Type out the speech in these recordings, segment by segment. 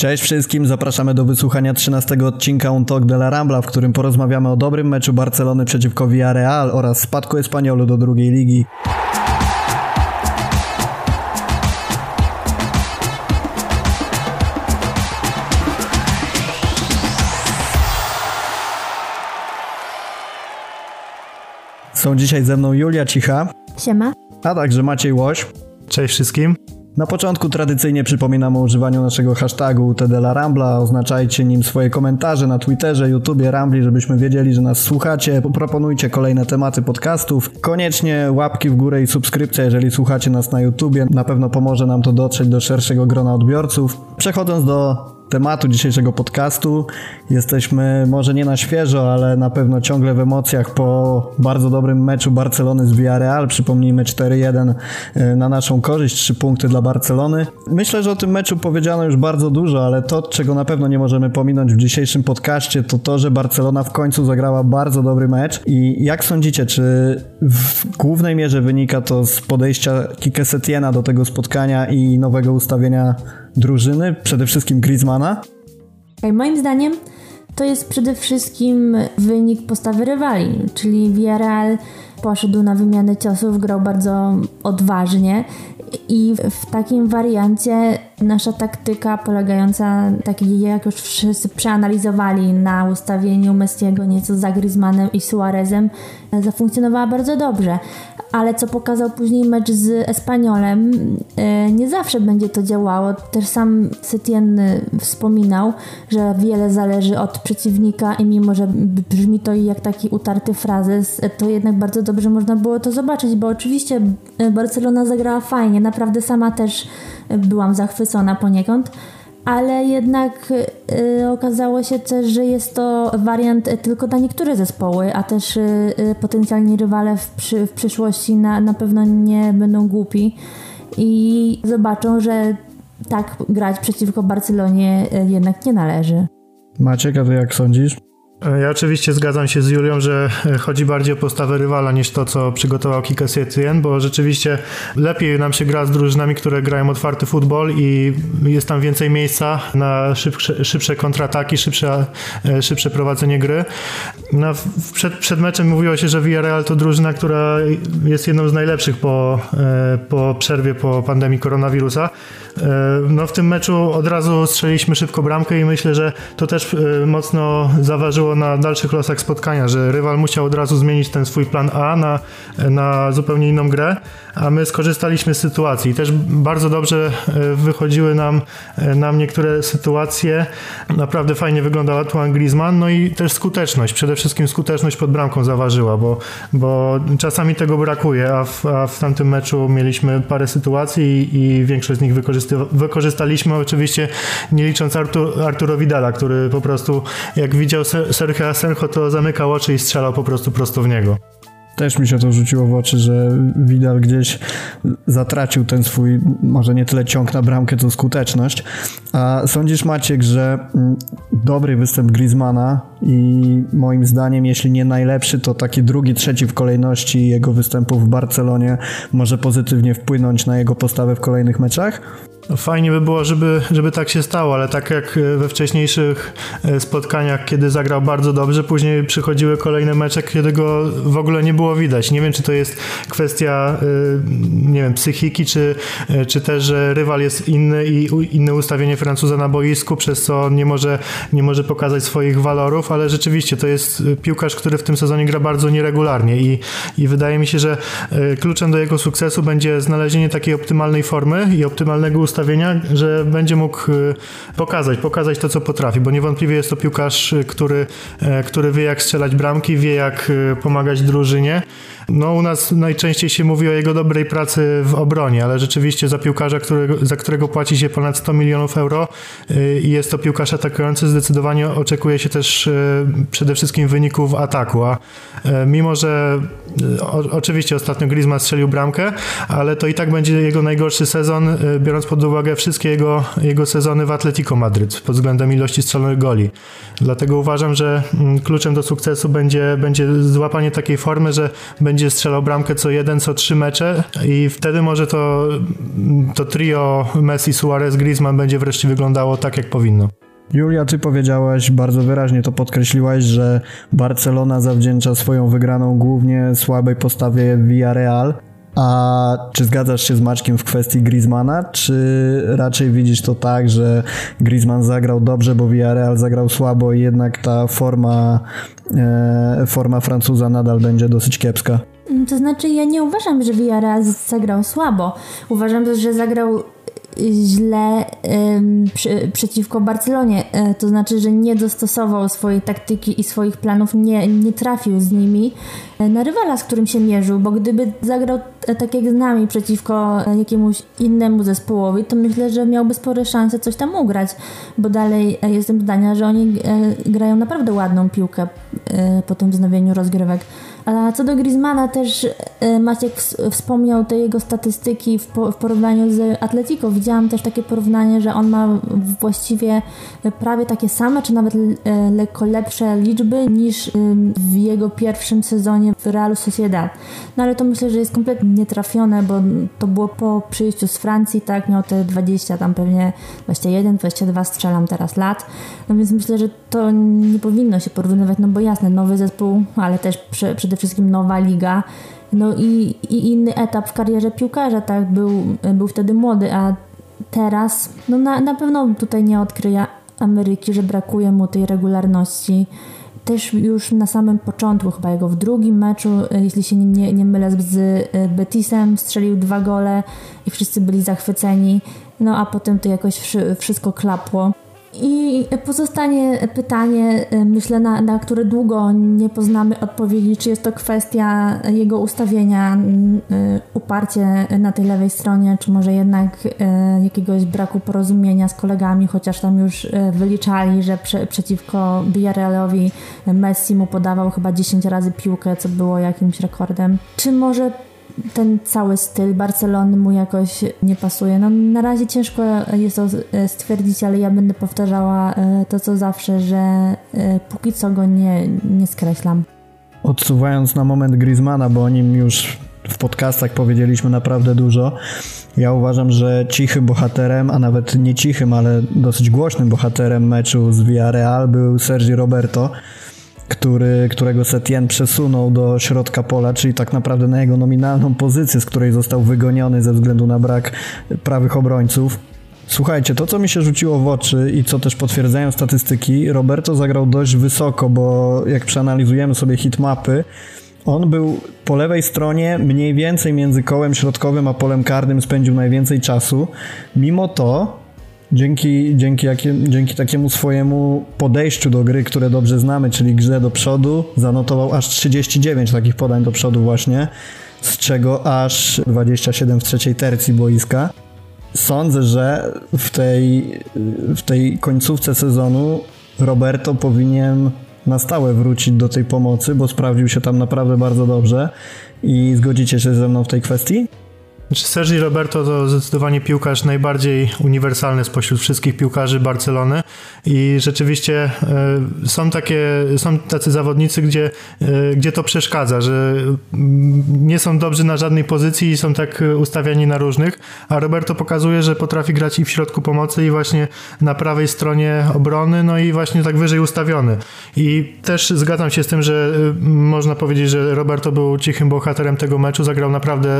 Cześć wszystkim, zapraszamy do wysłuchania 13 odcinka Un Talk de la Rambla, w którym porozmawiamy o dobrym meczu Barcelony przeciwko Villarreal oraz spadku Espanyolu do drugiej ligi. Są dzisiaj ze mną Julia Cicha. Siema. A także Maciej Łoś. Cześć wszystkim. Na początku tradycyjnie przypominam o używaniu naszego hashtagu UT de la Rambla. Oznaczajcie nim swoje komentarze na Twitterze, YouTubie, Rambli, żebyśmy wiedzieli, że nas słuchacie. Proponujcie kolejne tematy podcastów. Koniecznie łapki w górę i subskrypcja, jeżeli słuchacie nas na YouTubie. Na pewno pomoże nam to dotrzeć do szerszego grona odbiorców. Przechodząc do tematu dzisiejszego podcastu, jesteśmy może nie na świeżo, ale na pewno ciągle w emocjach po bardzo dobrym meczu Barcelony z Villarreal. Przypomnijmy 4-1 na naszą korzyść, 3 punkty dla Barcelony. Myślę, że o tym meczu powiedziano już bardzo dużo, ale to, czego na pewno nie możemy pominąć w dzisiejszym podcaście, to to, że Barcelona w końcu zagrała bardzo dobry mecz. I jak sądzicie, czy w głównej mierze wynika to z podejścia Kike Setiena do tego spotkania i nowego ustawienia drużyny, przede wszystkim Griezmana? Moim zdaniem to jest przede wszystkim wynik postawy rywali, czyli Villarreal poszedł na wymianę ciosów, grał bardzo odważnie i w takim wariancie nasza taktyka polegająca, takiej jak już wszyscy przeanalizowali, na ustawieniu Messiego nieco za Griezmannem i Suárezem, zafunkcjonowała bardzo dobrze. Ale co pokazał później mecz z Espanyolem, nie zawsze będzie to działało. Też sam Setién wspominał, że wiele zależy od przeciwnika i mimo, że brzmi to jak taki utarty frazes, to jednak bardzo dobrze można było to zobaczyć, bo oczywiście Barcelona zagrała fajnie, naprawdę sama też byłam zachwycona poniekąd. Ale jednak okazało się też, że jest to wariant tylko dla niektórych zespoły, a też potencjalni rywale w przyszłości na pewno nie będą głupi i zobaczą, że tak grać przeciwko Barcelonie jednak nie należy. Maciek, a ty jak sądzisz? Ja oczywiście zgadzam się z Julią, że chodzi bardziej o postawę rywala niż to, co przygotował Kike Setién, bo rzeczywiście lepiej nam się gra z drużynami, które grają otwarty futbol i jest tam więcej miejsca na szybsze kontrataki, szybsze prowadzenie gry. No, przed meczem mówiło się, że Villarreal to drużyna, która jest jedną z najlepszych po przerwie, po pandemii koronawirusa. No, w tym meczu od razu strzeliliśmy szybko bramkę i myślę, że to też mocno zaważyło na dalszych losach spotkania, że rywal musiał od razu zmienić ten swój plan A na zupełnie inną grę, a my skorzystaliśmy z sytuacji. Też bardzo dobrze wychodziły nam niektóre sytuacje. Naprawdę fajnie wyglądała Antoine Griezmann, no i też skuteczność. Przede wszystkim skuteczność pod bramką zaważyła, bo czasami tego brakuje, a w tamtym meczu mieliśmy parę sytuacji i większość z nich wykorzystaliśmy, oczywiście nie licząc Arturo Vidala, który po prostu jak widział Sergio to zamykał oczy i strzelał po prostu prosto w niego. Też mi się to rzuciło w oczy, że Vidal gdzieś zatracił ten swój, może nie tyle ciąg na bramkę, co skuteczność. A sądzisz, Maciek, że dobry występ Griezmana i moim zdaniem, jeśli nie najlepszy, to taki drugi, trzeci w kolejności jego występów w Barcelonie może pozytywnie wpłynąć na jego postawę w kolejnych meczach? Fajnie by było, żeby tak się stało, ale tak jak we wcześniejszych spotkaniach, kiedy zagrał bardzo dobrze, później przychodziły kolejne mecze, kiedy go w ogóle nie było widać. Nie wiem, czy to jest kwestia, nie wiem, psychiki, czy też, że rywal jest inny i inne ustawienie Francuza na boisku, przez co on nie może pokazać swoich walorów, ale rzeczywiście to jest piłkarz, który w tym sezonie gra bardzo nieregularnie i wydaje mi się, że kluczem do jego sukcesu będzie znalezienie takiej optymalnej formy i optymalnego ustawienia, że będzie mógł pokazać to, co potrafi, bo niewątpliwie jest to piłkarz, który wie, jak strzelać bramki, wie, jak pomagać drużynie. No, u nas najczęściej się mówi o jego dobrej pracy w obronie, ale rzeczywiście za piłkarza, za którego płaci się ponad 100 milionów euro i jest to piłkarz atakujący, zdecydowanie oczekuje się też przede wszystkim wyników ataku, a mimo, że oczywiście ostatnio Griezmann strzelił bramkę, ale to i tak będzie jego najgorszy sezon, biorąc pod uwagę wszystkie jego sezony w Atletico Madryt pod względem ilości strzelonych goli. Dlatego uważam, że kluczem do sukcesu będzie złapanie takiej formy, że będzie będzie strzelał bramkę co jeden, co trzy mecze i wtedy może to trio Messi, Suárez, Griezmann będzie wreszcie wyglądało tak, jak powinno. Julia, ty powiedziałaś, bardzo wyraźnie to podkreśliłaś, że Barcelona zawdzięcza swoją wygraną głównie słabej postawie Villarreal. A czy zgadzasz się z Maćkiem w kwestii Griezmana, czy raczej widzisz to tak, że Griezmann zagrał dobrze, bo Villarreal zagrał słabo i jednak ta forma Francuza nadal będzie dosyć kiepska? To znaczy, ja nie uważam, że Villarreal zagrał słabo. Uważam, że zagrał źle przeciwko Barcelonie, to znaczy, że nie dostosował swojej taktyki i swoich planów, nie trafił z nimi na rywala, z którym się mierzył, bo gdyby zagrał tak jak z nami przeciwko jakiemuś innemu zespołowi, to myślę, że miałby spore szanse coś tam ugrać, bo dalej jestem zdania, że oni grają naprawdę ładną piłkę po tym wznowieniu rozgrywek. A co do Griezmana, też Maciek wspomniał te jego statystyki w porównaniu z Atletico. Widziałam też takie porównanie, że on ma właściwie prawie takie same, czy nawet lekko lepsze liczby niż w jego pierwszym sezonie w Realu Sociedad. No ale to myślę, że jest kompletnie nietrafione, bo to było po przyjściu z Francji, tak, miał te 20, tam pewnie 21, 22 strzelam teraz lat. No więc myślę, że to nie powinno się porównywać, no bo jasne, nowy zespół, ale też przede wszystkim nowa liga, no i inny etap w karierze piłkarza, tak, był wtedy młody, a teraz, no na pewno tutaj nie odkryje Ameryki, że brakuje mu tej regularności. Też już na samym początku, chyba jego w drugim meczu, jeśli się nie mylę, z Betisem strzelił 2 gole i wszyscy byli zachwyceni, no a potem to jakoś wszystko klapło. I pozostanie pytanie, myślę, na które długo nie poznamy odpowiedzi, czy jest to kwestia jego ustawienia, uparcie na tej lewej stronie, czy może jednak jakiegoś braku porozumienia z kolegami, chociaż tam już wyliczali, że przeciwko Villarrealowi Messi mu podawał chyba 10 razy piłkę, co było jakimś rekordem. Czy może ten cały styl Barcelony mu jakoś nie pasuje? No na razie ciężko jest to stwierdzić, ale ja będę powtarzała to, co zawsze, że póki co go nie skreślam. Odsuwając na moment Griezmana, bo o nim już w podcastach powiedzieliśmy naprawdę dużo, ja uważam, że cichym bohaterem, a nawet nie cichym, ale dosyć głośnym bohaterem meczu z Villarreal był Sergi Roberto, którego Setién przesunął do środka pola, czyli tak naprawdę na jego nominalną pozycję, z której został wygoniony ze względu na brak prawych obrońców. Słuchajcie, to co mi się rzuciło w oczy i co też potwierdzają statystyki, Roberto zagrał dość wysoko, bo jak przeanalizujemy sobie hitmapy, on był po lewej stronie, mniej więcej między kołem środkowym a polem karnym spędził najwięcej czasu. Mimo to Dzięki takiemu swojemu podejściu do gry, które dobrze znamy, czyli grze do przodu, zanotował aż 39 takich podań do przodu właśnie, z czego aż 27 w trzeciej tercji boiska. Sądzę, że w tej końcówce sezonu Roberto powinien na stałe wrócić do tej pomocy, bo sprawdził się tam naprawdę bardzo dobrze i zgodzicie się ze mną w tej kwestii? Sergi Roberto to zdecydowanie piłkarz najbardziej uniwersalny spośród wszystkich piłkarzy Barcelony i rzeczywiście są tacy zawodnicy, gdzie to przeszkadza, że nie są dobrzy na żadnej pozycji i są tak ustawiani na różnych, a Roberto pokazuje, że potrafi grać i w środku pomocy, i właśnie na prawej stronie obrony, no i właśnie tak wyżej ustawiony. I też zgadzam się z tym, że można powiedzieć, że Roberto był cichym bohaterem tego meczu, zagrał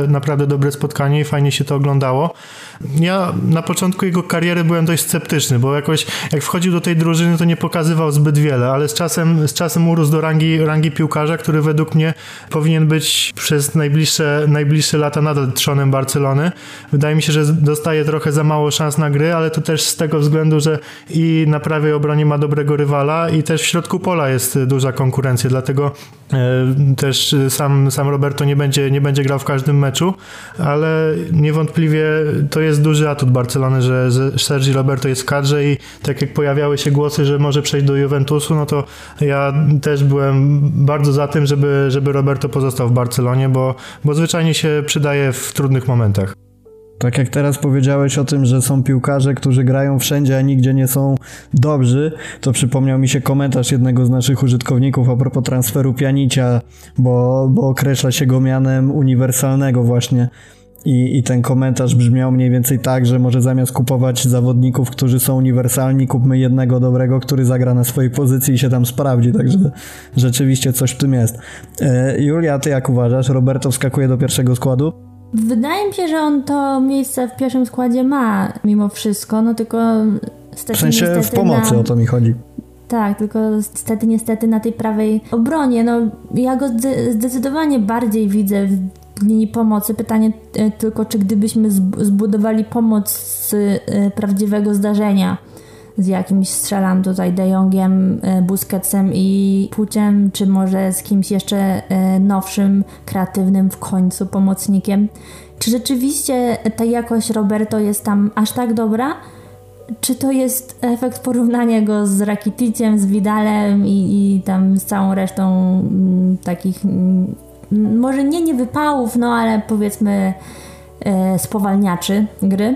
naprawdę dobre spotkanie i fajnie się to oglądało. Ja na początku jego kariery byłem dość sceptyczny, bo jakoś jak wchodził do tej drużyny, to nie pokazywał zbyt wiele, ale z czasem urósł do rangi piłkarza, który według mnie powinien być przez najbliższe lata nadal trzonem Barcelony. Wydaje mi się, że dostaje trochę za mało szans na gry, ale to też z tego względu, że i na prawej obronie ma dobrego rywala i też w środku pola jest duża konkurencja, dlatego też sam Roberto nie będzie grał w każdym meczu, ale niewątpliwie to jest duży atut Barcelony, że Sergi Roberto jest w kadrze i tak jak pojawiały się głosy, że może przejść do Juventusu, no to ja też byłem bardzo za tym, żeby Roberto pozostał w Barcelonie, bo zwyczajnie się przydaje w trudnych momentach. Tak jak teraz powiedziałeś o tym, że są piłkarze, którzy grają wszędzie, a nigdzie nie są dobrzy, to przypomniał mi się komentarz jednego z naszych użytkowników a propos transferu Pjanicia, bo określa się go mianem uniwersalnego właśnie. I ten komentarz brzmiał mniej więcej tak, że może zamiast kupować zawodników, którzy są uniwersalni, kupmy jednego dobrego, który zagra na swojej pozycji i się tam sprawdzi, także rzeczywiście coś w tym jest. Julia, ty jak uważasz? Roberto wskakuje do pierwszego składu? Wydaje mi się, że on to miejsce w pierwszym składzie ma mimo wszystko, no tylko... W sensie w pomocy o to mi chodzi. Tak, tylko niestety na tej prawej obronie, no ja go zdecydowanie bardziej widzę w linii pomocy. Pytanie tylko, czy gdybyśmy zbudowali pomoc z prawdziwego zdarzenia z jakimś strzelam tutaj De Jongiem, Busquetsem i Puciem, czy może z kimś jeszcze nowszym, kreatywnym w końcu pomocnikiem. Czy rzeczywiście ta jakość Roberto jest tam aż tak dobra? Czy to jest efekt porównania go z Rakiticiem, z Vidalem i tam z całą resztą takich... może nie niewypałów, no ale powiedzmy spowalniaczy gry.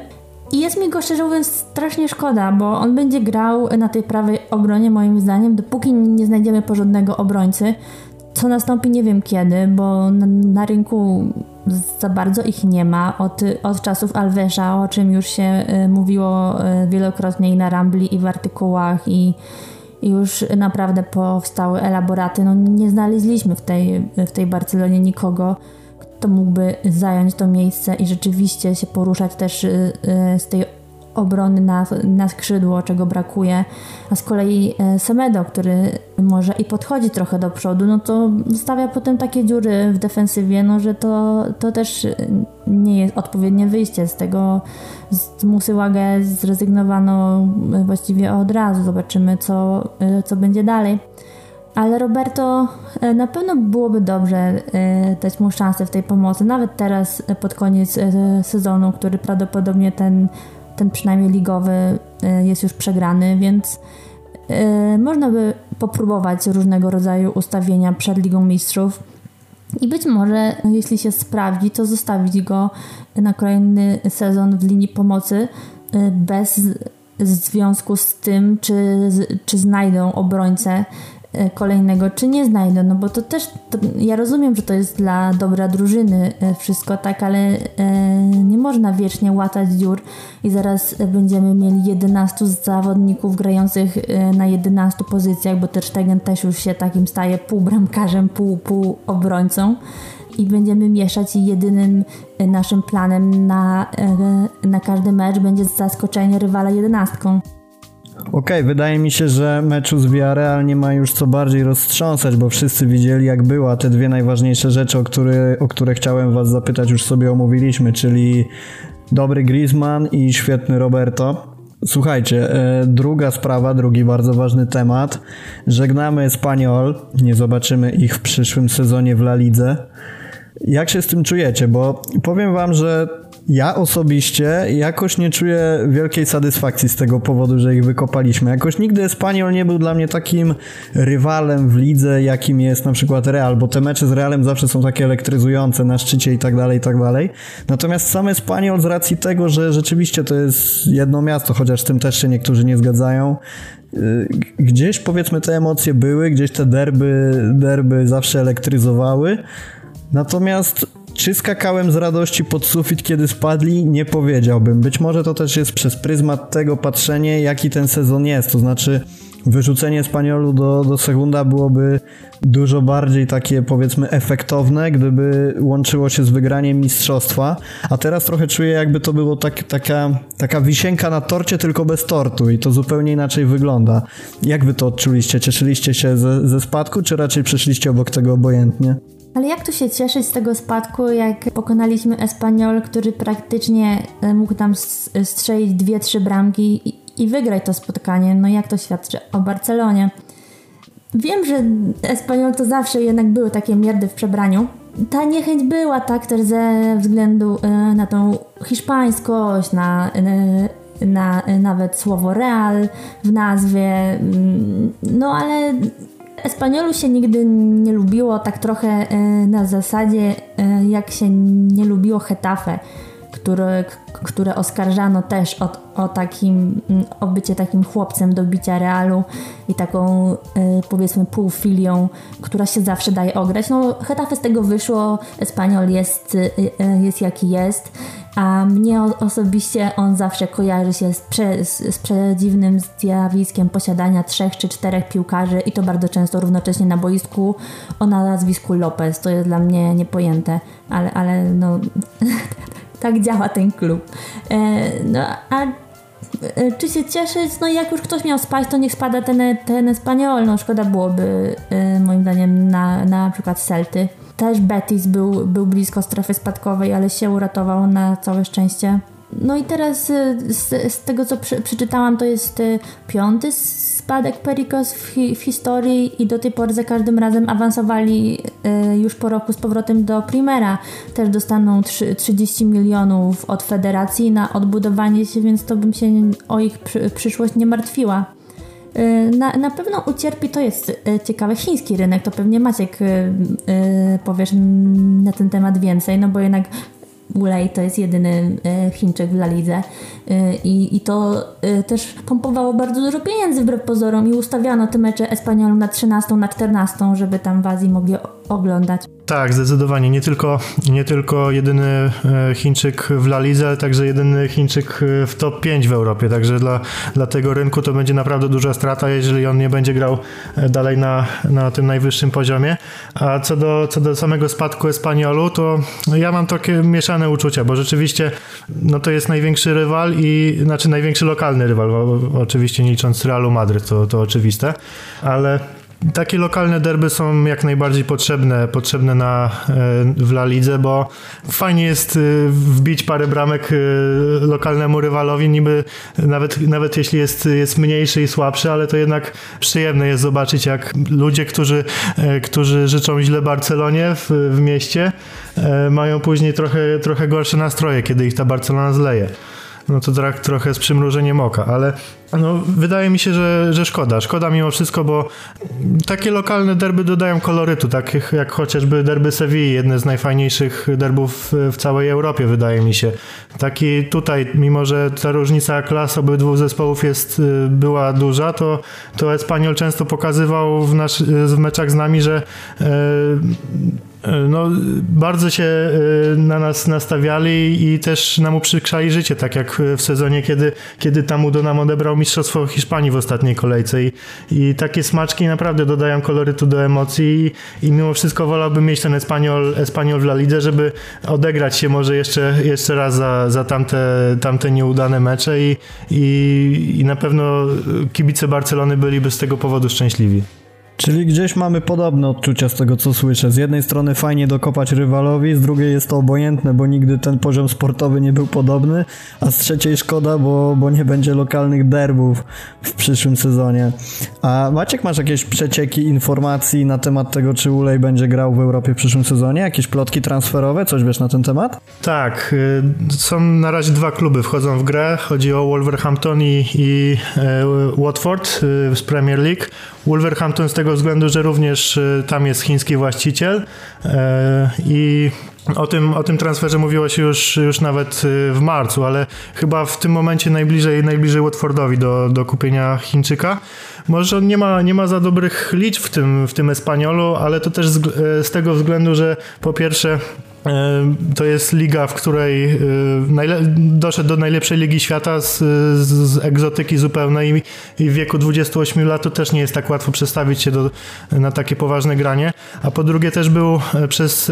I jest mi go szczerze mówiąc strasznie szkoda, bo on będzie grał na tej prawej obronie moim zdaniem, dopóki nie znajdziemy porządnego obrońcy, co nastąpi nie wiem kiedy, bo na rynku za bardzo ich nie ma od czasów Alvesa, o czym już się mówiło wielokrotnie i na Rambli, i w artykułach, i już naprawdę powstały elaboraty. No nie znaleźliśmy w tej Barcelonie nikogo, kto mógłby zająć to miejsce i rzeczywiście się poruszać też z tej obrony na skrzydło, czego brakuje. A z kolei Semedo, który może i podchodzi trochę do przodu, no to stawia potem takie dziury w defensywie, no że to też nie jest odpowiednie wyjście z tego. Z Musyłagę zrezygnowano właściwie od razu. Zobaczymy, co będzie dalej. Ale Roberto, na pewno byłoby dobrze dać mu szansę w tej pomocy. Nawet teraz pod koniec sezonu, który prawdopodobnie ten przynajmniej ligowy jest już przegrany, więc można by popróbować różnego rodzaju ustawienia przed Ligą Mistrzów i być może, jeśli się sprawdzi, to zostawić go na kolejny sezon w linii pomocy bez związku z tym, czy znajdą obrońcę kolejnego, czy nie znajdę, no bo to też, ja rozumiem, że to jest dla dobra drużyny wszystko, tak, ale nie można wiecznie łatać dziur i zaraz będziemy mieli 11 zawodników grających na 11 pozycjach, bo Ter Stegen też już się takim staje półbramkarzem, pół obrońcą i będziemy mieszać i jedynym naszym planem na każdy mecz będzie zaskoczenie rywala 11. Okej, wydaje mi się, że meczu z Villarreal nie ma już co bardziej roztrząsać, bo wszyscy widzieli jak było, a te dwie najważniejsze rzeczy, o które chciałem was zapytać, już sobie omówiliśmy, czyli dobry Griezmann i świetny Roberto. Słuchajcie, druga sprawa, drugi bardzo ważny temat. Żegnamy Espanyol, nie zobaczymy ich w przyszłym sezonie w La Lidze. Jak się z tym czujecie? Bo powiem wam, że ja osobiście jakoś nie czuję wielkiej satysfakcji z tego powodu, że ich wykopaliśmy. Jakoś nigdy Espanyol nie był dla mnie takim rywalem w lidze, jakim jest na przykład Real, bo te mecze z Realem zawsze są takie elektryzujące na szczycie i tak dalej, i tak dalej. Natomiast sam Espanyol z racji tego, że rzeczywiście to jest jedno miasto, chociaż z tym też się niektórzy nie zgadzają, gdzieś powiedzmy te emocje były, gdzieś te derby zawsze elektryzowały. Natomiast czy skakałem z radości pod sufit, kiedy spadli? Nie powiedziałbym. Być może to też jest przez pryzmat tego patrzenie, jaki ten sezon jest. To znaczy wyrzucenie Espanyolu do Segunda byłoby dużo bardziej takie powiedzmy efektowne, gdyby łączyło się z wygraniem mistrzostwa. A teraz trochę czuję, jakby to było taka wisienka na torcie, tylko bez tortu i to zupełnie inaczej wygląda. Jak wy to odczuliście? Cieszyliście się ze spadku, czy raczej przeszliście obok tego obojętnie? Ale jak tu się cieszyć z tego spadku, jak pokonaliśmy Espanyol, który praktycznie mógł tam strzelić 2-3 bramki i wygrać to spotkanie. No jak to świadczy o Barcelonie. Wiem, że Espanyol to zawsze jednak były takie mierdy w przebraniu. Ta niechęć była tak też ze względu na tą hiszpańskość, na nawet słowo Real w nazwie. No ale... Espanyolu się nigdy nie lubiło tak trochę na zasadzie, jak się nie lubiło Hetafe, które oskarżano też o bycie takim chłopcem do bicia Realu i taką powiedzmy półfilią, która się zawsze daje ograć. No Getafe z tego wyszło, Espanyol jest jaki jest, a mnie osobiście on zawsze kojarzy się z przedziwnym zjawiskiem posiadania 3 czy 4 piłkarzy i to bardzo często równocześnie na boisku o nazwisku Lopez. To jest dla mnie niepojęte, ale no tak działa ten klub. Czy się cieszyć? No jak już ktoś miał spać, to niech spada ten Espanyol. No szkoda byłoby moim zdaniem na przykład Celty. Też Betis był blisko strefy spadkowej, ale się uratował na całe szczęście. No i teraz z tego, co przeczytałam, to jest 5. spadek Pericos w historii i do tej pory za każdym razem awansowali już po roku z powrotem do Primera. Też dostaną 30 milionów od federacji na odbudowanie się, więc to bym się o ich przyszłość nie martwiła. Na pewno ucierpi, to jest ciekawe, chiński rynek, to pewnie Maciek powiesz na ten temat więcej, no bo jednak Wu Lei to jest jedyny Chińczyk w La Lidze i to też pompowało bardzo dużo pieniędzy wbrew pozorom i ustawiano te mecze Espanyolu na 13, na 14, żeby tam w Azji mogli oglądać. Tak, zdecydowanie. Nie tylko jedyny Chińczyk w La Lidze, ale także jedyny Chińczyk w top 5 w Europie. Także dla tego rynku to będzie naprawdę duża strata, jeżeli on nie będzie grał dalej na tym najwyższym poziomie. A co do samego spadku Espanyolu, to ja mam takie mieszane uczucia, bo rzeczywiście no to jest największy rywal największy lokalny rywal, oczywiście nie licząc Realu Madryt, to oczywiste, ale takie lokalne derby są jak najbardziej potrzebne w La Lidze, bo fajnie jest wbić parę bramek lokalnemu rywalowi, niby nawet jeśli jest mniejszy i słabszy, ale to jednak przyjemne jest zobaczyć, jak ludzie, którzy życzą źle Barcelonie w mieście, mają później trochę gorsze nastroje, kiedy ich ta Barcelona zleje. No to tak trochę z przymrużeniem oka, ale no, wydaje mi się, że szkoda. Szkoda mimo wszystko, bo takie lokalne derby dodają kolorytu, takich jak chociażby derby Sewilli, jedne z najfajniejszych derbów w całej Europie, wydaje mi się. Taki tutaj, mimo że ta różnica klas obydwu zespołów była duża, to Espanyol często pokazywał w meczach z nami, że no, bardzo się na nas nastawiali i też nam uprzykrzali życie, tak jak w sezonie, kiedy Tamudo nam odebrał Mistrzostwo Hiszpanii w ostatniej kolejce i takie smaczki naprawdę dodają kolorytu do emocji i mimo wszystko wolałbym mieć ten Espanyol w La Lidze, żeby odegrać się może jeszcze raz za tamte nieudane mecze i na pewno kibice Barcelony byliby z tego powodu szczęśliwi. Czyli gdzieś mamy podobne odczucia z tego, co słyszę. Z jednej strony fajnie dokopać rywalowi, z drugiej jest to obojętne, bo nigdy ten poziom sportowy nie był podobny, a z trzeciej szkoda, bo nie będzie lokalnych derbów w przyszłym sezonie. A Maciek, masz jakieś przecieki informacji na temat tego, czy Wu Lei będzie grał w Europie w przyszłym sezonie? Jakieś plotki transferowe? Coś wiesz na ten temat? Tak. Są na razie 2 kluby, wchodzą w grę. Chodzi o Wolverhampton i Watford z Premier League. Wolverhampton z tego względu, że również tam jest chiński właściciel i o tym transferze mówiło się już nawet w marcu, ale chyba w tym momencie najbliżej Watfordowi do kupienia Chińczyka. Może on nie ma za dobrych liczb w tym Espanyolu, ale to też z tego względu, że po pierwsze to jest liga, w której doszedł do najlepszej ligi świata z egzotyki zupełnej i w wieku 28 lat to też nie jest tak łatwo przestawić się na takie poważne granie. A po drugie też był przez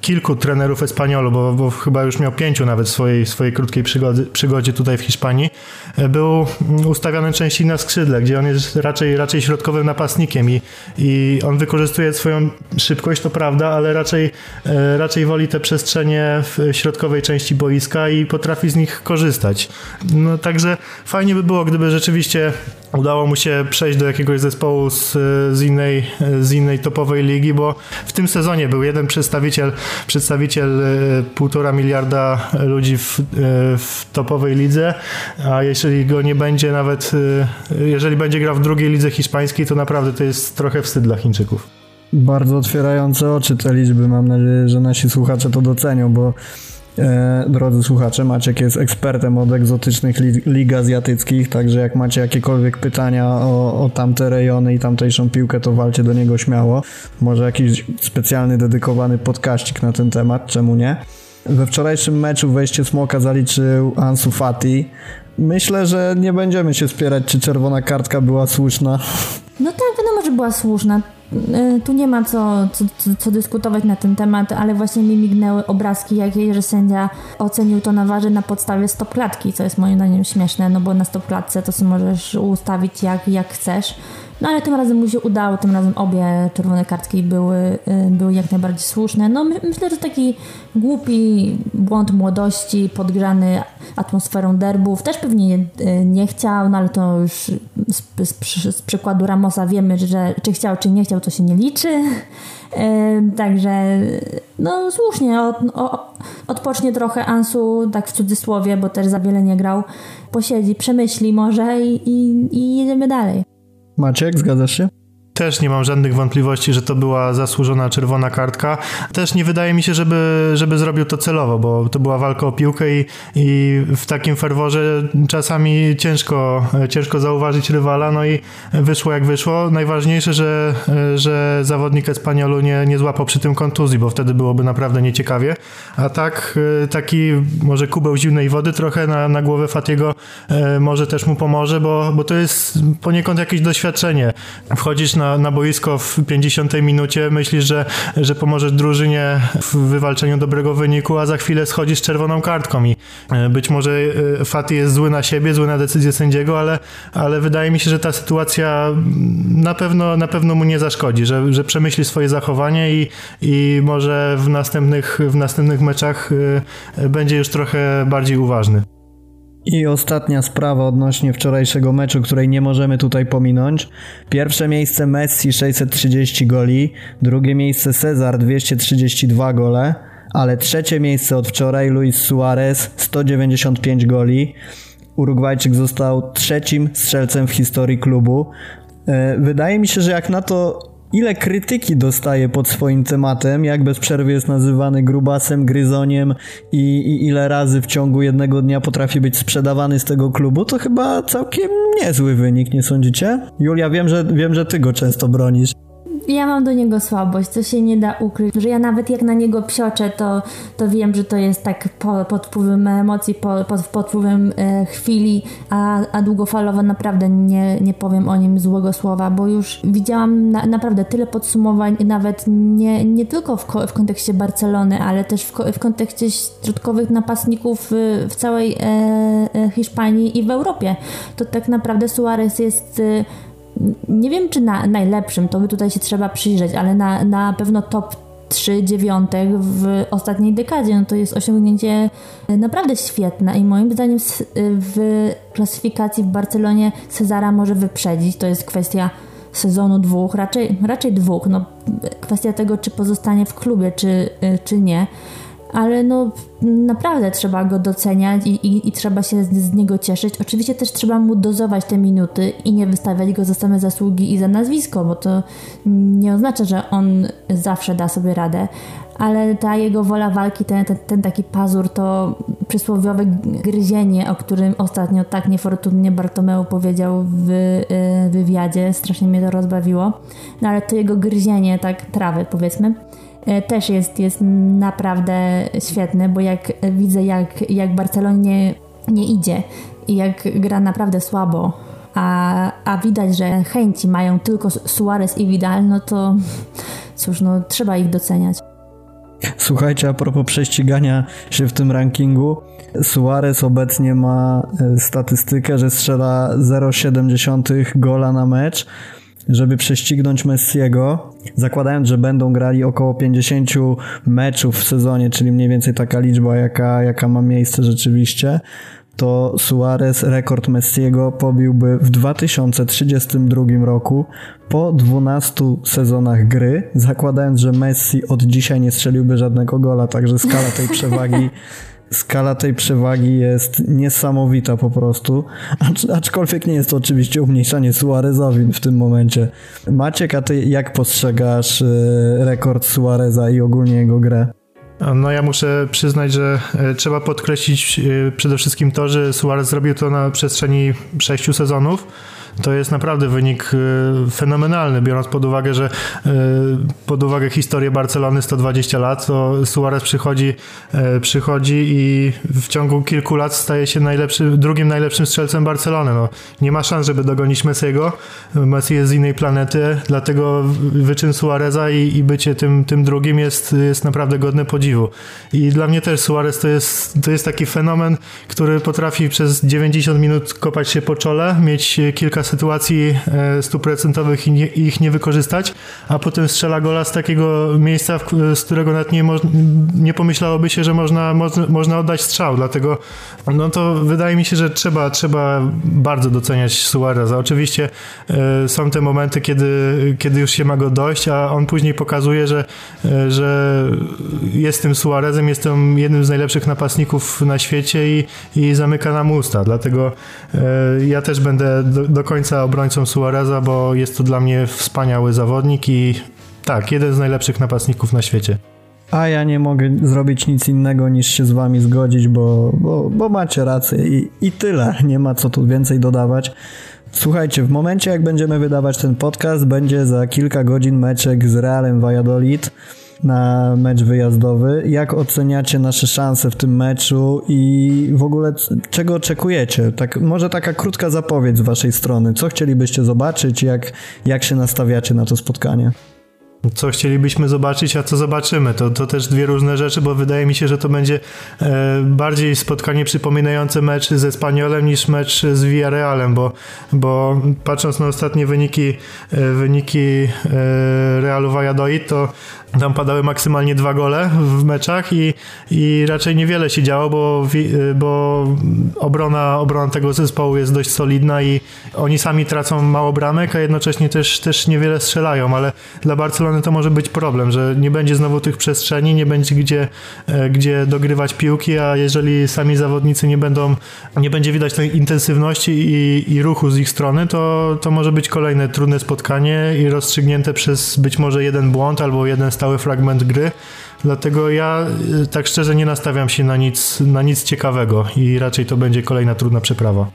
kilku trenerów Espanyolu, bo chyba już miał 5 nawet w swojej krótkiej przygodzie tutaj w Hiszpanii. Był ustawiany częściej na skrzydle, gdzie on jest raczej środkowym napastnikiem i on wykorzystuje swoją szybkość, to prawda, ale raczej woli te przestrzenie w środkowej części boiska i potrafi z nich korzystać. No, także fajnie by było, gdyby rzeczywiście udało mu się przejść do jakiegoś zespołu z innej topowej ligi, bo w tym sezonie był jeden przedstawiciel 1,5 miliarda ludzi w topowej lidze, a jeżeli go nie będzie nawet, jeżeli będzie grał w drugiej lidze hiszpańskiej, to naprawdę to jest trochę wstyd dla Chińczyków. Bardzo otwierające oczy te liczby. Mam nadzieję, że nasi słuchacze to docenią, bo Drodzy słuchacze, Maciek jest ekspertem od egzotycznych lig azjatyckich, także jak macie jakiekolwiek pytania o tamte rejony i tamtejszą piłkę, to walcie do niego śmiało. Może jakiś specjalny, dedykowany podcaścik na ten temat, czemu nie? We wczorajszym meczu wejście Smoka zaliczył Ansu Fati. Myślę, że nie będziemy się spierać, czy czerwona kartka była słuszna. No tak, wiadomo, że była słuszna. Tu nie ma co dyskutować na ten temat, ale właśnie mi mignęły obrazki jakieś, że sędzia ocenił to na warze na podstawie stopklatki, co jest moim zdaniem śmieszne, no bo na stopklatce to sobie możesz ustawić jak chcesz. No ale tym razem mu się udało, tym razem obie czerwone kartki były jak najbardziej słuszne. No myślę, że taki głupi błąd młodości, podgrzany atmosferą derbów, też pewnie nie chciał, no ale to już z przykładu Ramosa wiemy, że czy chciał, czy nie chciał, to się nie liczy. Także no słusznie, odpocznie trochę Ansu, tak w cudzysłowie, bo też za wiele nie grał, posiedzi, przemyśli może i jedziemy dalej. Maciek, zgadzasz się? Też nie mam żadnych wątpliwości, że to była zasłużona czerwona kartka. Też nie wydaje mi się, żeby zrobił to celowo, bo to była walka o piłkę i w takim ferworze czasami ciężko zauważyć rywala, no i wyszło jak wyszło. Najważniejsze, że zawodnik Espanyolu nie złapał przy tym kontuzji, bo wtedy byłoby naprawdę nieciekawie. A tak taki może kubeł zimnej wody trochę na głowę Fatiego może też mu pomoże, bo to jest poniekąd jakieś doświadczenie. Wchodzisz na boisko w 50 minucie, myślisz, że pomożesz drużynie w wywalczeniu dobrego wyniku, a za chwilę schodzisz z czerwoną kartką i być może Fati jest zły na siebie, zły na decyzję sędziego, ale wydaje mi się, że ta sytuacja na pewno mu nie zaszkodzi, że przemyśli swoje zachowanie i może w następnych meczach będzie już trochę bardziej uważny. I ostatnia sprawa odnośnie wczorajszego meczu, której nie możemy tutaj pominąć. Pierwsze miejsce Messi 630 goli, drugie miejsce César 232 gole, ale trzecie miejsce od wczoraj Luis Suárez 195 goli. Urugwajczyk został trzecim strzelcem w historii klubu. Wydaje mi się, że jak na to, ile krytyki dostaje pod swoim tematem, jak bez przerwy jest nazywany grubasem, gryzoniem i ile razy w ciągu jednego dnia potrafi być sprzedawany z tego klubu, to chyba całkiem niezły wynik, nie sądzicie? Julia, wiem, że ty go często bronisz. Ja mam do niego słabość, co się nie da ukryć, że ja nawet jak na niego psioczę, to wiem, że to jest tak pod wpływem emocji, pod wpływem chwili, a długofalowo naprawdę nie powiem o nim złego słowa, bo już widziałam naprawdę tyle podsumowań, nawet nie tylko w kontekście Barcelony, ale też w kontekście środkowych napastników w całej Hiszpanii i w Europie. To tak naprawdę Suárez jest... nie wiem, czy najlepszym, to by tutaj się trzeba przyjrzeć, ale na pewno top 3 dziewiątek w ostatniej dekadzie. No to jest osiągnięcie naprawdę świetne i moim zdaniem w klasyfikacji w Barcelonie Césara może wyprzedzić. To jest kwestia sezonu dwóch, raczej dwóch. No, kwestia tego, czy pozostanie w klubie, czy nie. Ale no naprawdę trzeba go doceniać i trzeba się z niego cieszyć. Oczywiście też trzeba mu dozować te minuty i nie wystawiać go za same zasługi i za nazwisko, bo to nie oznacza, że on zawsze da sobie radę, ale ta jego wola walki, ten taki pazur, to przysłowiowe gryzienie, o którym ostatnio tak niefortunnie Bartomeu powiedział w wywiadzie, strasznie mnie to rozbawiło, no ale to jego gryzienie, tak trawy powiedzmy, też jest naprawdę świetny, bo jak widzę, jak Barcelonie nie idzie i jak gra naprawdę słabo, a widać, że chęci mają tylko Suárez i Vidal, no to cóż, no trzeba ich doceniać. Słuchajcie, a propos prześcigania się w tym rankingu, Suárez obecnie ma statystykę, że strzela 0,7 gola na mecz. Żeby prześcignąć Messiego, zakładając, że będą grali około 50 meczów w sezonie, czyli mniej więcej taka liczba, jaka ma miejsce rzeczywiście, to Suárez rekord Messiego pobiłby w 2032 roku po 12 sezonach gry, zakładając, że Messi od dzisiaj nie strzeliłby żadnego gola, także skala tej przewagi jest niesamowita po prostu, aczkolwiek nie jest to oczywiście umniejszanie Suárezowi w tym momencie. Maciek, a ty jak postrzegasz rekord Suáreza i ogólnie jego grę? No ja muszę przyznać, że trzeba podkreślić przede wszystkim to, że Suárez zrobił to na przestrzeni 6 sezonów. To jest naprawdę wynik fenomenalny, biorąc pod uwagę, że historię Barcelony 120 lat, to Suárez przychodzi i w ciągu kilku lat staje się drugim najlepszym strzelcem Barcelony. No, nie ma szans, żeby dogonić Messiego. Messi jest z innej planety, dlatego wyczyn Suáreza i bycie tym drugim jest naprawdę godne podziwu. I dla mnie też Suárez to jest taki fenomen, który potrafi przez 90 minut kopać się po czole, mieć kilka sytuacji 100% i ich nie wykorzystać, a potem strzela gola z takiego miejsca, z którego nawet nie pomyślałoby się, że można oddać strzał. Dlatego no to wydaje mi się, że trzeba bardzo doceniać Suáreza. Oczywiście są te momenty, kiedy już się ma go dojść, a on później pokazuje, że jest tym Suárezem, jest tym jednym z najlepszych napastników na świecie i zamyka nam usta. Dlatego ja też będę do końca obrońcą Suáreza, bo jest to dla mnie wspaniały zawodnik i tak, jeden z najlepszych napastników na świecie. A ja nie mogę zrobić nic innego niż się z wami zgodzić, bo macie rację i tyle, nie ma co tu więcej dodawać. Słuchajcie, w momencie jak będziemy wydawać ten podcast, będzie za kilka godzin meczek z Realem Valladolid na mecz wyjazdowy. Jak oceniacie nasze szanse w tym meczu i w ogóle czego oczekujecie? Tak, może taka krótka zapowiedź z waszej strony. Co chcielibyście zobaczyć? Jak się nastawiacie na to spotkanie? Co chcielibyśmy zobaczyć, a co zobaczymy. To też dwie różne rzeczy, bo wydaje mi się, że to będzie bardziej spotkanie przypominające mecz z Espanyolem niż mecz z Villarrealem, bo patrząc na ostatnie wyniki Realu Valladolid, to tam padały maksymalnie 2 gole w meczach i raczej niewiele się działo, bo obrona tego zespołu jest dość solidna i oni sami tracą mało bramek, a jednocześnie też niewiele strzelają, ale dla Barcelony to może być problem, że nie będzie znowu tych przestrzeni, nie będzie gdzie dogrywać piłki, a jeżeli sami zawodnicy nie będzie widać tej intensywności i ruchu z ich strony, to może być kolejne trudne spotkanie i rozstrzygnięte przez być może jeden błąd albo jeden stały fragment gry, dlatego ja tak szczerze nie nastawiam się na nic ciekawego i raczej to będzie kolejna trudna przeprawa.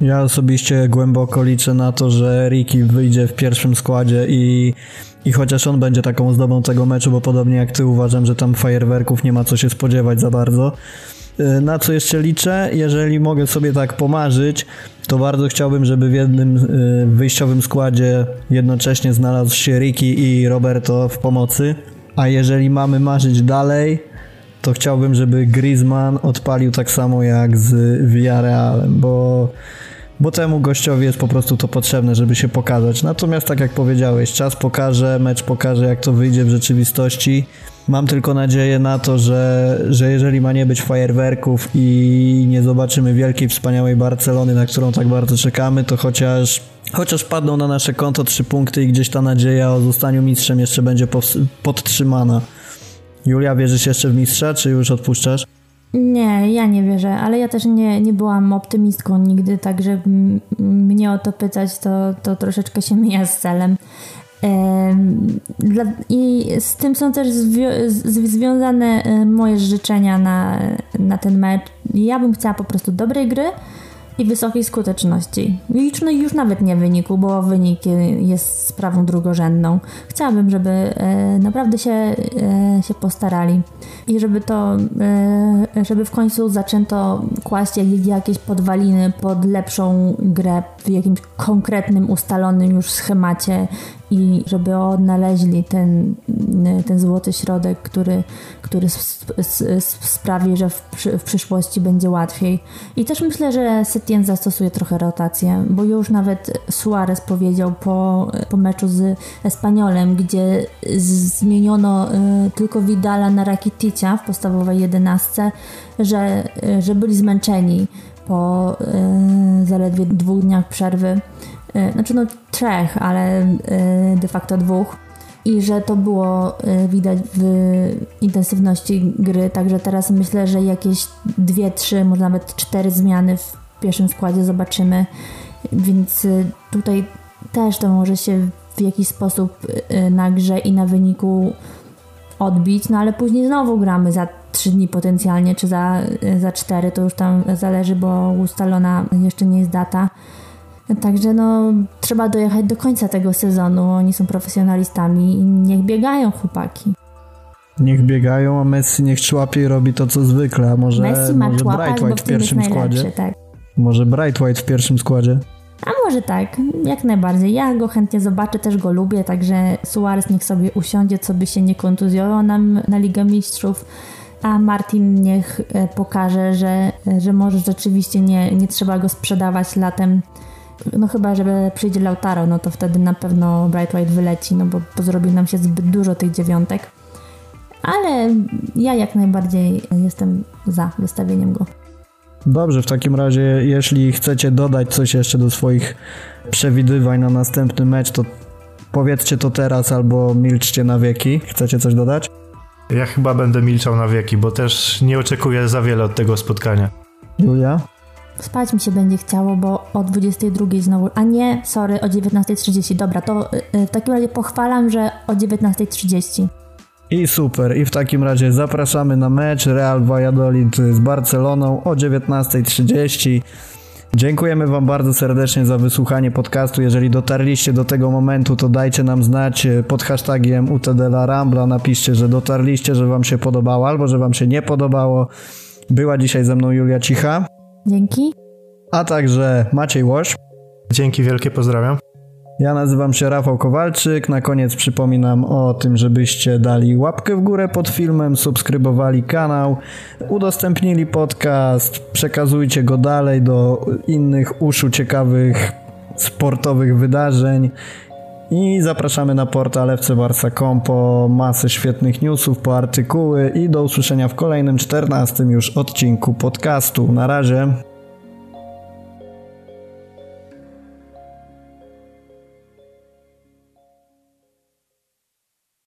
Ja osobiście głęboko liczę na to, że Riki wyjdzie w pierwszym składzie i chociaż on będzie taką ozdobą tego meczu, bo podobnie jak ty uważam, że tam fajerwerków nie ma co się spodziewać za bardzo. Na co jeszcze liczę? Jeżeli mogę sobie tak pomarzyć, to bardzo chciałbym, żeby w jednym wyjściowym składzie jednocześnie znalazł się Riki i Roberto w pomocy. A jeżeli mamy marzyć dalej, to chciałbym, żeby Griezmann odpalił tak samo jak z Villarrealem, bo temu gościowi jest po prostu to potrzebne, żeby się pokazać. Natomiast tak jak powiedziałeś, czas pokaże, mecz pokaże, jak to wyjdzie w rzeczywistości. Mam tylko nadzieję na to, że jeżeli ma nie być fajerwerków i nie zobaczymy wielkiej, wspaniałej Barcelony, na którą tak bardzo czekamy, to chociaż padną na nasze konto 3 punkty i gdzieś ta nadzieja o zostaniu mistrzem jeszcze będzie podtrzymana. Julia, wierzysz jeszcze w mistrza, czy już odpuszczasz? Nie, ja nie wierzę, ale ja też nie byłam optymistką nigdy, także mnie o to pytać, to troszeczkę się mija z celem. I z tym są też związane moje życzenia na ten mecz. Ja bym chciała po prostu dobrej gry i wysokiej skuteczności. Już nawet nie wyniku, bo wynik jest sprawą drugorzędną. Chciałabym, żeby naprawdę się postarali i żeby w końcu zaczęto kłaść jakieś podwaliny pod lepszą grę w jakimś konkretnym, ustalonym już schemacie i żeby odnaleźli ten złoty środek, który sprawi, że w przyszłości będzie łatwiej. I też myślę, że Setién zastosuje trochę rotację, bo już nawet Suárez powiedział po meczu z Espanyolem, gdzie zmieniono tylko Vidala na Rakiticia w podstawowej 11, że byli zmęczeni po zaledwie 2 dniach przerwy. Znaczy 3, ale de facto 2. I że to było widać w intensywności gry, także teraz myślę, że jakieś 2-3, może nawet 4 zmiany w pierwszym składzie zobaczymy, więc tutaj też to może się w jakiś sposób na grze i na wyniku odbić, no ale później znowu gramy za 3 dni potencjalnie, czy za 4, to już tam zależy, bo ustalona jeszcze nie jest data. Także no, trzeba dojechać do końca tego sezonu, oni są profesjonalistami i niech biegają chłopaki. Niech biegają, a Messi niech człapie i robi to, co zwykle. A może Braithwaite w pierwszym składzie? Tak. Może Braithwaite w pierwszym składzie? A może tak, jak najbardziej. Ja go chętnie zobaczę, też go lubię, także Suárez niech sobie usiądzie, co by się nie kontuzjował nam na Ligę Mistrzów, a Martin niech pokaże, że może rzeczywiście nie trzeba go sprzedawać latem. No chyba, że przyjdzie Lautaro, no to wtedy na pewno Braithwaite wyleci, no bo zrobił nam się zbyt dużo tych dziewiątek. Ale ja jak najbardziej jestem za wystawieniem go. Dobrze, w takim razie jeśli chcecie dodać coś jeszcze do swoich przewidywań na następny mecz, to powiedzcie to teraz albo milczcie na wieki. Chcecie coś dodać? Ja chyba będę milczał na wieki, bo też nie oczekuję za wiele od tego spotkania. Julia? Spać mi się będzie chciało, bo o 22 znowu, a nie, sorry, o 19:30. Dobra, to w takim razie pochwalam, że o 19:30. I super, i w takim razie zapraszamy na mecz Real Valladolid z Barceloną o 19:30. Dziękujemy Wam bardzo serdecznie za wysłuchanie podcastu. Jeżeli dotarliście do tego momentu, to dajcie nam znać pod hashtagiem #UTDLaRambla. Napiszcie, że dotarliście, że Wam się podobało albo że Wam się nie podobało. Była dzisiaj ze mną Julia Cicha. Dzięki. A także Maciej Łoś. Dzięki wielkie, pozdrawiam. Ja nazywam się Rafał Kowalczyk. Na koniec przypominam o tym, żebyście dali łapkę w górę pod filmem, subskrybowali kanał, udostępnili podcast, przekazujcie go dalej do innych uszu ciekawych sportowych wydarzeń i zapraszamy na portal fcbarca.com po masę świetnych newsów, po artykuły i do usłyszenia w kolejnym 14 już odcinku podcastu. Na razie.